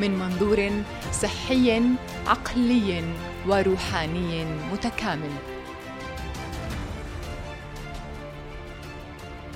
من منظور صحي، عقلي، وروحاني متكامل.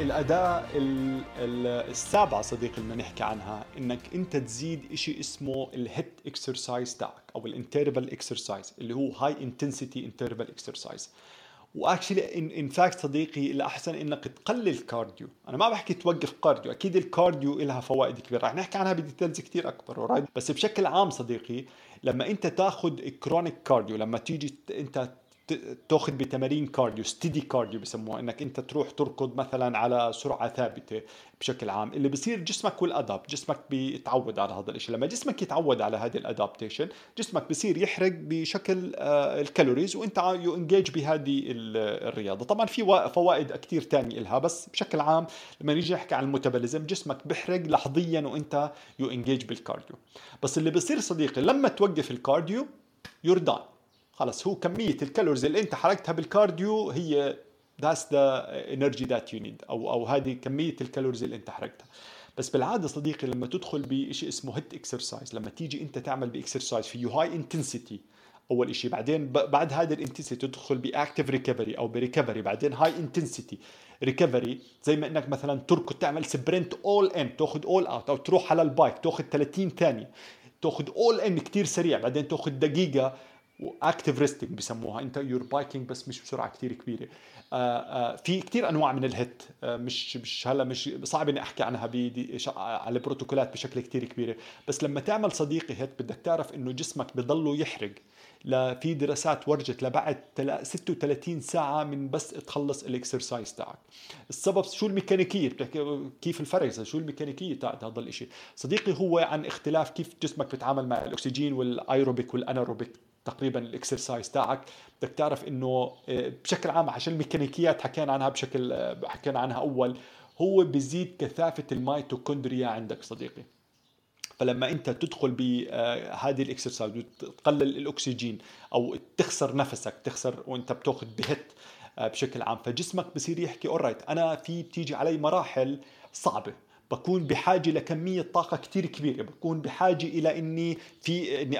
الأداة السابعة صديقي اللي بنحكي عنها، إنك أنت تزيد إشي اسمه الهيت إكسرسايز تاعك أو الانترفال إكسرسايز، اللي هو هاي إنتنسيتي انترفال إكسرسايز. واكشلي ان فاكت صديقي الاحسن انك تقلل الكارديو. انا ما بحكي توقف كارديو، اكيد الكارديو لها فوائد كبيره، رح نحكي عنها بديتيلز كتير اكبر، اورايت. بس بشكل عام صديقي لما انت تاخذ كرونيك كارديو، لما تيجي انت تاخذ بتمارين كارديو ستيدي كارديو بسموها، انك انت تروح تركض مثلا على سرعه ثابته، بشكل عام اللي بصير جسمك والادابت، جسمك بيتعود على هذا الشيء. لما جسمك يتعود على هذا الادابتيشن، جسمك بصير يحرق بشكل الكالوريز، وانت يو انجيج بهذه الرياضه. طبعا في فوائد كثير ثانيه لها، بس بشكل عام لما نيجي نحكي عن الميتابوليزم، جسمك بيحرق لحظيا وانت يو انجيج بالكارديو. بس اللي بصير صديقي لما توقف الكارديو يردان، خلص هو كمية الكالوريز اللي انت حركتها بالكارديو هي that's the energy that you need، او هذه كمية الكالوريز اللي انت حركتها. بس بالعادة صديقي لما تدخل بشيء اسمه هيت اكسرسايز، لما تيجي انت تعمل باكسرسايز فيه هاي انتنسيتي اول شيء، بعدين بعد هذا الانتنسيتي تدخل باكتيف ريكفري او بريكفري، بعدين هاي انتنسيتي ريكفري، زي ما انك مثلا تركض تعمل سبرنت اول ان، تاخذ اول اوت، او تروح على البايك تاخذ 30 ثانية، تاخذ اول ان كتير سريع، بعدين تاخذ دقيقة واكتيف ريستنج بسموها، انت يور بايكينج بس مش بسرعه كتير كبيره. في كتير انواع من الهيت، مش هلا مش صعب اني احكي عنها على البروتوكولات بشكل كتير كبيره. بس لما تعمل صديقي هيت بدك تعرف انه جسمك بضله يحرق، في دراسات ورجت لبعد 36 ساعه من بس تخلص الاكسرسايز تاعك. السبب شو الميكانيكيه، كيف الفرق، شو الميكانيكيه تاع هذا الشيء صديقي، هو عن اختلاف كيف جسمك بتعامل مع الاكسجين والايروبيك والانايروبيك. تقريبا الاكسرسايز تاعك بدك تعرف انه بشكل عام، عشان الميكانيكيات حكينا عنها اول، هو بيزيد كثافه الميتوكوندريا عندك صديقي. فلما انت تدخل بهذه الاكسرسايز وتقلل الاكسجين او تخسر نفسك، تخسر وانت بتاخذ بهت بشكل عام، فجسمك بصير يحكي اورايت، انا في بتيجي علي مراحل صعبه، بكون بحاجة لكمية طاقة كتير كبيرة، بكون بحاجة إلى إني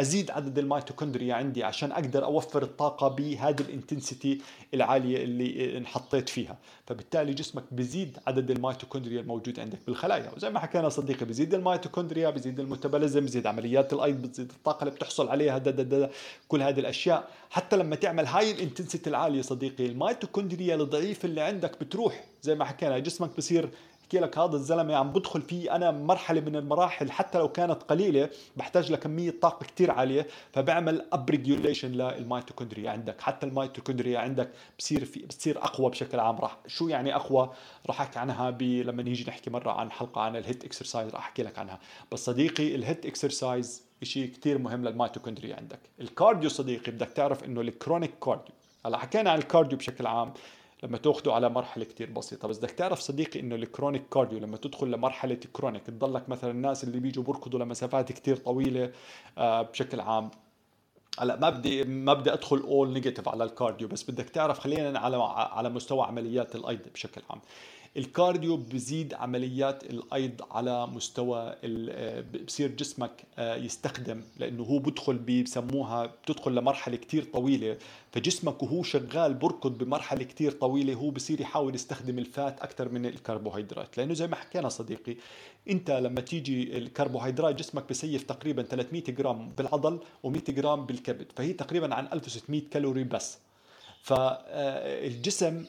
أزيد عدد الميتوكوندريا عندي عشان أقدر أوفر الطاقة بهذه الانتنسيتي العالية اللي انحطيت فيها. فبالتالي جسمك بزيد عدد الميتوكوندريا الموجود عندك بالخلايا، وزي ما حكينا صديقي بزيد الميتوكوندريا، بزيد الميتابوليزم، بزيد عمليات الأيض، بزيد الطاقة اللي بتحصل عليها، كل هذه الأشياء. حتى لما تعمل هاي الانتنسيتي العالية صديقي، الميتوكوندريا الضعيفة اللي عندك بتروح، زي ما حكينا جسمك بصير احكي لك هذا الزلمة عم بدخل فيه أنا مرحلة من المراحل حتى لو كانت قليلة بحتاج لكمية طاقة كتير عالية، فبعمل أبريجيوليشن للميتوكوندريا عندك. حتى الميتوكوندريا عندك بتصير أقوى بشكل عام. شو يعني أقوى؟ راح أحكي عنها لما نيجي نحكي مرة عن حلقة عن الهيت اكسرسايز، راح أحكي لك عنها. بس صديقي الهيت اكسرسايز إشي كتير مهم للميتوكوندريا عندك. الكارديو صديقي بدك تعرف إنه الكرونيك كارديو، هلا حكينا عن الكارديو بشكل عام لما تاخده على مرحلة كتير بسيطة، بس بدك تعرف صديقي انه الكرونيك كارديو لما تدخل لمرحلة الكرونيك تضلك مثلا الناس اللي بيجوا بركضوا لمسافات كتير طويلة بشكل عام. هلا ما بدي ادخل اول نيجاتيف على الكارديو، بس بدك تعرف خلينا على مستوى عمليات الايض بشكل عام. الكارديو بزيد عمليات الايض على مستوى بصير جسمك يستخدم، لانه هو بدخل بسموها بتدخل لمرحله كتير طويله، فجسمك وهو شغال بركض بمرحله كتير طويله هو بصير يحاول يستخدم الفات اكثر من الكربوهيدرات، لانه زي ما حكينا صديقي انت لما تيجي الكربوهيدرات جسمك بسيف تقريبا 300 جرام بالعضل و100 جرام بالكبد، فهي تقريبا عن 1600 كالوري بس. فالجسم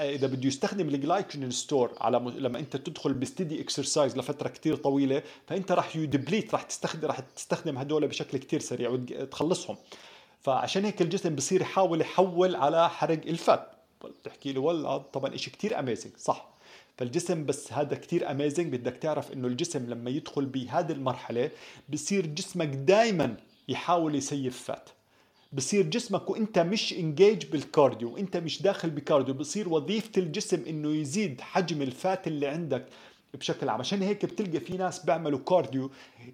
إذا بده يستخدم الجلايكوجين ستور لما أنت تدخل بستيدي إكسرسايز لفترة كتير طويلة، فأنت راح يدبليت، راح تستخدم هدول بشكل كتير سريع وتخلصهم. فعشان هيك الجسم بصير يحاول على حرق الفات. تحكي لي والله طبعا إشي كتير أميزنج، صح. فالجسم بس هذا كتير اميزنج. بدك تعرف انه الجسم لما يدخل بهذه المرحله بصير جسمك دائما يحاول يسيف فات، بصير جسمك وانت مش انجيج بالكارديو، انت مش داخل بكارديو، بصير وظيفه الجسم انه يزيد حجم الفات اللي عندك بشكل عام. عشان هيك بتلقى في ناس بيعملوا كارديو،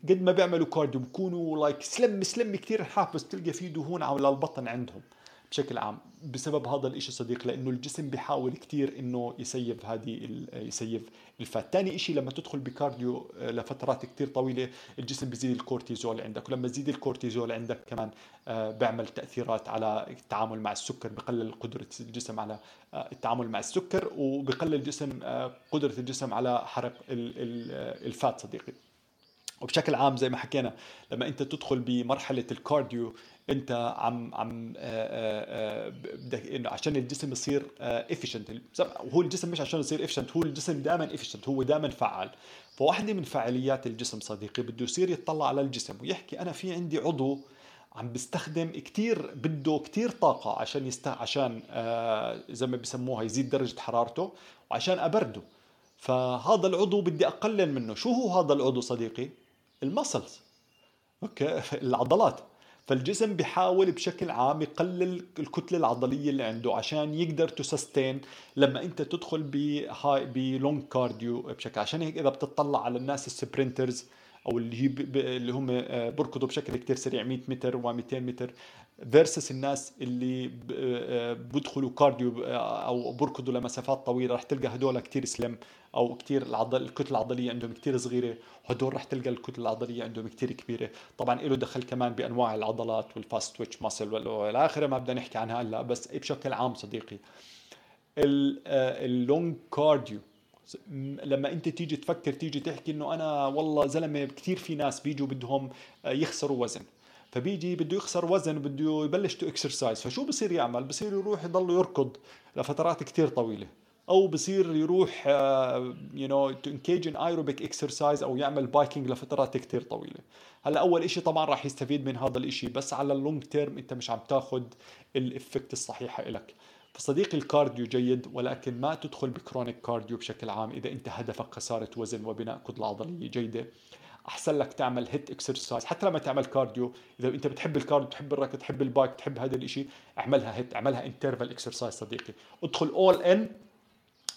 قد ما بيعملوا كارديو بيكونوا لايك سلم كتير الحافظ، بتلقى فيه دهون على البطن عندهم بشكل عام بسبب هذا الاشي صديق، لانه الجسم بيحاول كتير انه يسيب يسيب الفات. تاني اشي لما تدخل بكارديو لفترات كتير طويلة الجسم بيزيد الكورتيزول عندك، ولما يزيد الكورتيزول عندك كمان بيعمل تأثيرات على التعامل مع السكر، بقلل قدرة الجسم على التعامل مع السكر، وبقلل الجسم قدرة الجسم على حرق الفات صديقي. وبشكل عام زي ما حكينا لما انت تدخل بمرحلة الكارديو انت عم بدك انه عشان الجسم يصير efficient، وهو الجسم مش عشان يصير efficient، هو الجسم دائما efficient، هو دائما فعال. فواحدة من فعاليات الجسم صديقي بده يصير يطلع على الجسم ويحكي انا في عندي عضو عم بيستخدم كتير، بده كتير طاقة عشان عشان زي ما بيسموها يزيد درجة حرارته وعشان ابرده، فهذا العضو بدي اقلل منه. شو هو هذا العضو صديقي؟ المسلز، اوكي، العضلات. فالجسم بيحاول بشكل عام يقلل الكتلة العضلية اللي عنده عشان يقدر تسستين لما انت تدخل بلونج كارديو بشكل. عشان هيك اذا بتطلع على الناس السبرينترز او اللي هم بركضوا بشكل كتير سريع 100 متر و200 متر versus الناس اللي بدخلوا كارديو او بركضوا لمسافات طويله، رح تلقى هدول كتير سلم او كتير الكتله العضليه عندهم كتير صغيره، وهدول رح تلقى الكتله العضليه عندهم كتير كبيره. طبعا له دخل كمان بانواع العضلات والفاست تويتش ماسل والى اخره، ما بدنا نحكي عنها هلا. بس بشكل عام صديقي اللونج كارديو لما انت تيجي تفكر تيجي تحكي انه انا والله زلمه، كتير في ناس بيجوا بدهم يخسروا وزن، فبيجي بده يخسر وزن بده يبلش تو اكسرسايز، فشو بصير يعمل؟ بصير يروح يضل يركض لفترات كتير طويله، او بصير يروح تو انكيج ان ايروبيك اكسرسايز، او يعمل بايكينج لفترات كتير طويله. هلا اول اشي طبعا راح يستفيد من هذا الاشي، بس على اللونج تيرم انت مش عم تاخد الافكت الصحيحه لك. فصديقي الكارديو جيد، ولكن ما تدخل بكرونيك كارديو بشكل عام إذا أنت هدفك خسارة وزن وبناء كتلة عضلية جيدة. أحسن لك تعمل هيت اكسرسايز حتى لما تعمل كارديو. إذا أنت بتحب الكارديو، تحب الركض، تحب البايك، تحب هذا الإشي، اعملها هيت، اعملها انترفال اكسرسايز صديقي. ادخل all in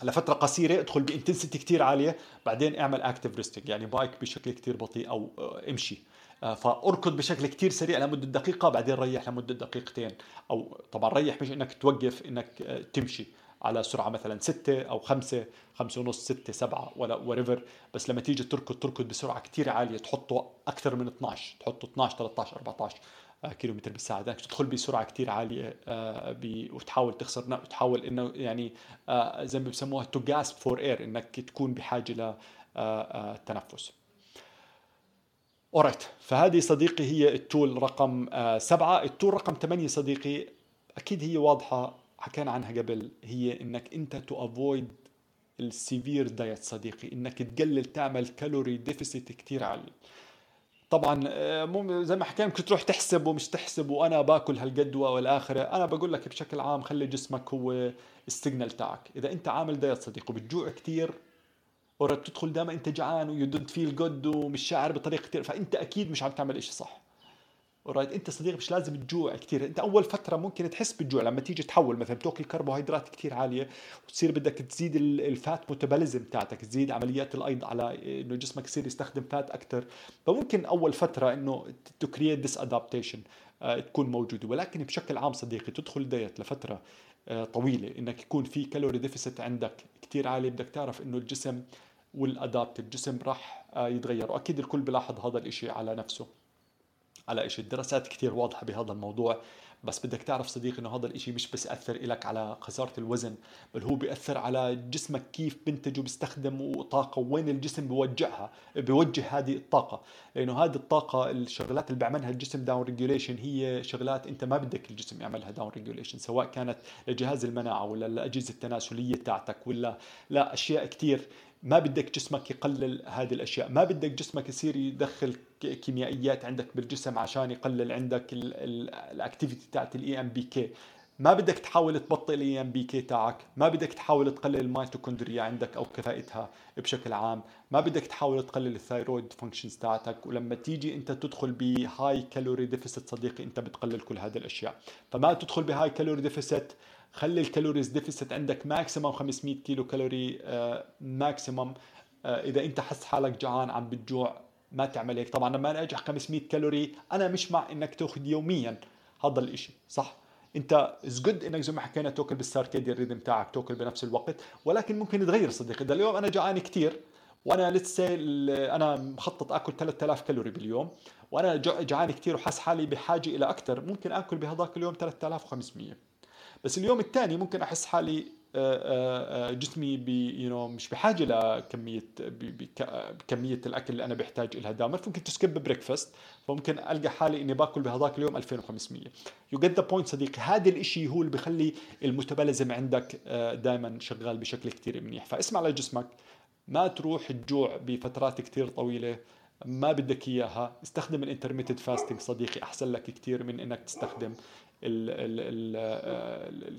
لفترة قصيرة، ادخل بإنتنسيتي كتير عالية، بعدين اعمل اكتيف ريستنج، يعني بايك بشكل كتير بطيء أو امشي، فأركض بشكل كتير سريع لمدة دقيقة، بعدين ريح لمدة دقيقتين. أو طبعا ريح مش إنك توقف، إنك تمشي على سرعة مثلا 6 أو 5 5.5 6 7 ولا وريفر. بس لما تيجي تركض بسرعة كتير عالية، تحطه أكثر من 12، تحطه 12 13 14 كيلومتر بالساعة، لأنك تدخل بسرعة كتير عالية وتحاول تخسر، وتحاول إنه يعني زي ما بسموها to gasp for air، إنك تكون بحاجة للتنفس. alright، فهذه صديقي هي التول رقم 7. التول رقم 8 صديقي أكيد هي واضحة، حكينا عنها قبل، هي إنك أنت to avoid السيفير دايت صديقي، إنك تقلل، تعمل كالوري ديفيسيت كتير عالي. طبعا مو زي ما حكينا كنت تروح تحسب ومش تحسب وانا باكل هالقدوه والاخره. انا بقول لك بشكل عام خلي جسمك هو السيجنال تاعك. اذا انت عامل دايت صديق وبتجوع كتير ورد تدخل دائما انت جعان ويو دونت فيل جود ومش شاعر بطريقه كتير، فانت اكيد مش عم تعمل إشي صح. ورايت انت صديق مش لازم تجوع كتير، انت اول فتره ممكن تحس بالجوع لما تيجي تحول مثلا تاكل كربوهيدرات كتير عاليه وتصير بدك تزيد الفات ميتابوليزم تاعتك، تزيد عمليات الايض على انه جسمك يصير يستخدم فات اكثر، فممكن اول فتره انه تو كرييت ذس ادابتيشن تكون موجوده. ولكن بشكل عام صديقي تدخل دايت لفتره طويله انك يكون في كالوري ديفيسيت عندك كتير عالي، بدك تعرف انه الجسم والادابت الجسم راح يتغير، واكيد الكل بلاحظ هذا الاشي على نفسه على إشي. الدراسات كتير واضحة بهذا الموضوع، بس بدك تعرف صديقي إنه هذا الإشي مش بس أثر إلك على خسارة الوزن، بل هو بيأثر على جسمك كيف بنتج وبيستخدم طاقة، وين الجسم بيوجه هذه الطاقة. لأنه هذه الطاقة الشغلات اللي بيعملها الجسم داون ريجوليشن هي شغلات أنت ما بدك الجسم يعملها داون ريجوليشن، سواء كانت لجهاز المناعة ولا الأجهزة التناسلية تاعتك ولا لا أشياء كتير. ما بدك جسمك يقلل هذه الأشياء، ما بدك جسمك يصير يدخل كيميائيات عندك بالجسم عشان يقلل عندك الأكتيفيتي تاعت ال EMPK ما بدك تحاول تبطئ الاي ام بي كي تاعك، ما بدك تحاول تقلل الميتوكوندريا عندك او كفاءتها بشكل عام، ما بدك تحاول تقلل الثايرويد فانكشنز تاعتك. ولما تيجي انت تدخل بهاي كالوري ديفيسيت صديقي انت بتقلل كل هذه الاشياء. فما تدخل بهاي كالوري ديفيسيت، خلي الكالوريز ديفيسيت عندك ماكسيمم 500 كيلو كالوري ماكسيمم. اذا انت حس حالك جعان عم بتجوع ما تعمل هيك. طبعا لما نجح 500 كالوري انا مش مع انك تاخذ يوميا هذا الاشي، صح؟ انت اسجد انك زي ما حكينا تاكل بالساركيديا الريتم تاعك، تاكل بنفس الوقت، ولكن ممكن تغير صديقي. اذا اليوم انا جعان كتير وانا لسه انا مخطط اكل 3000 كالوري باليوم وانا جعان كتير وحاس حالي بحاجه الى اكثر، ممكن اكل بهذاك اليوم 3500. بس اليوم الثاني ممكن احس حالي جسمي مش بحاجه لكميه كميه الاكل اللي انا بحتاج لها دائما، ممكن تسكب بريكفاست، فممكن القى حالي اني باكل بهذاك اليوم 2500. يو جيت ذا بوينت صديقي. هذا الاشي هو اللي بخلي المتبلزم عندك دائما شغال بشكل كتير منيح. فاسمع لجسمك، ما تروح تجوع بفترات كتير طويله ما بدك اياها. استخدم الانترميتد فاستنج صديقي، احسن لك كتير من انك تستخدم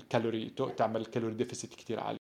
الكالوري، تعمل كالوري ديفيسيت كتير عالي.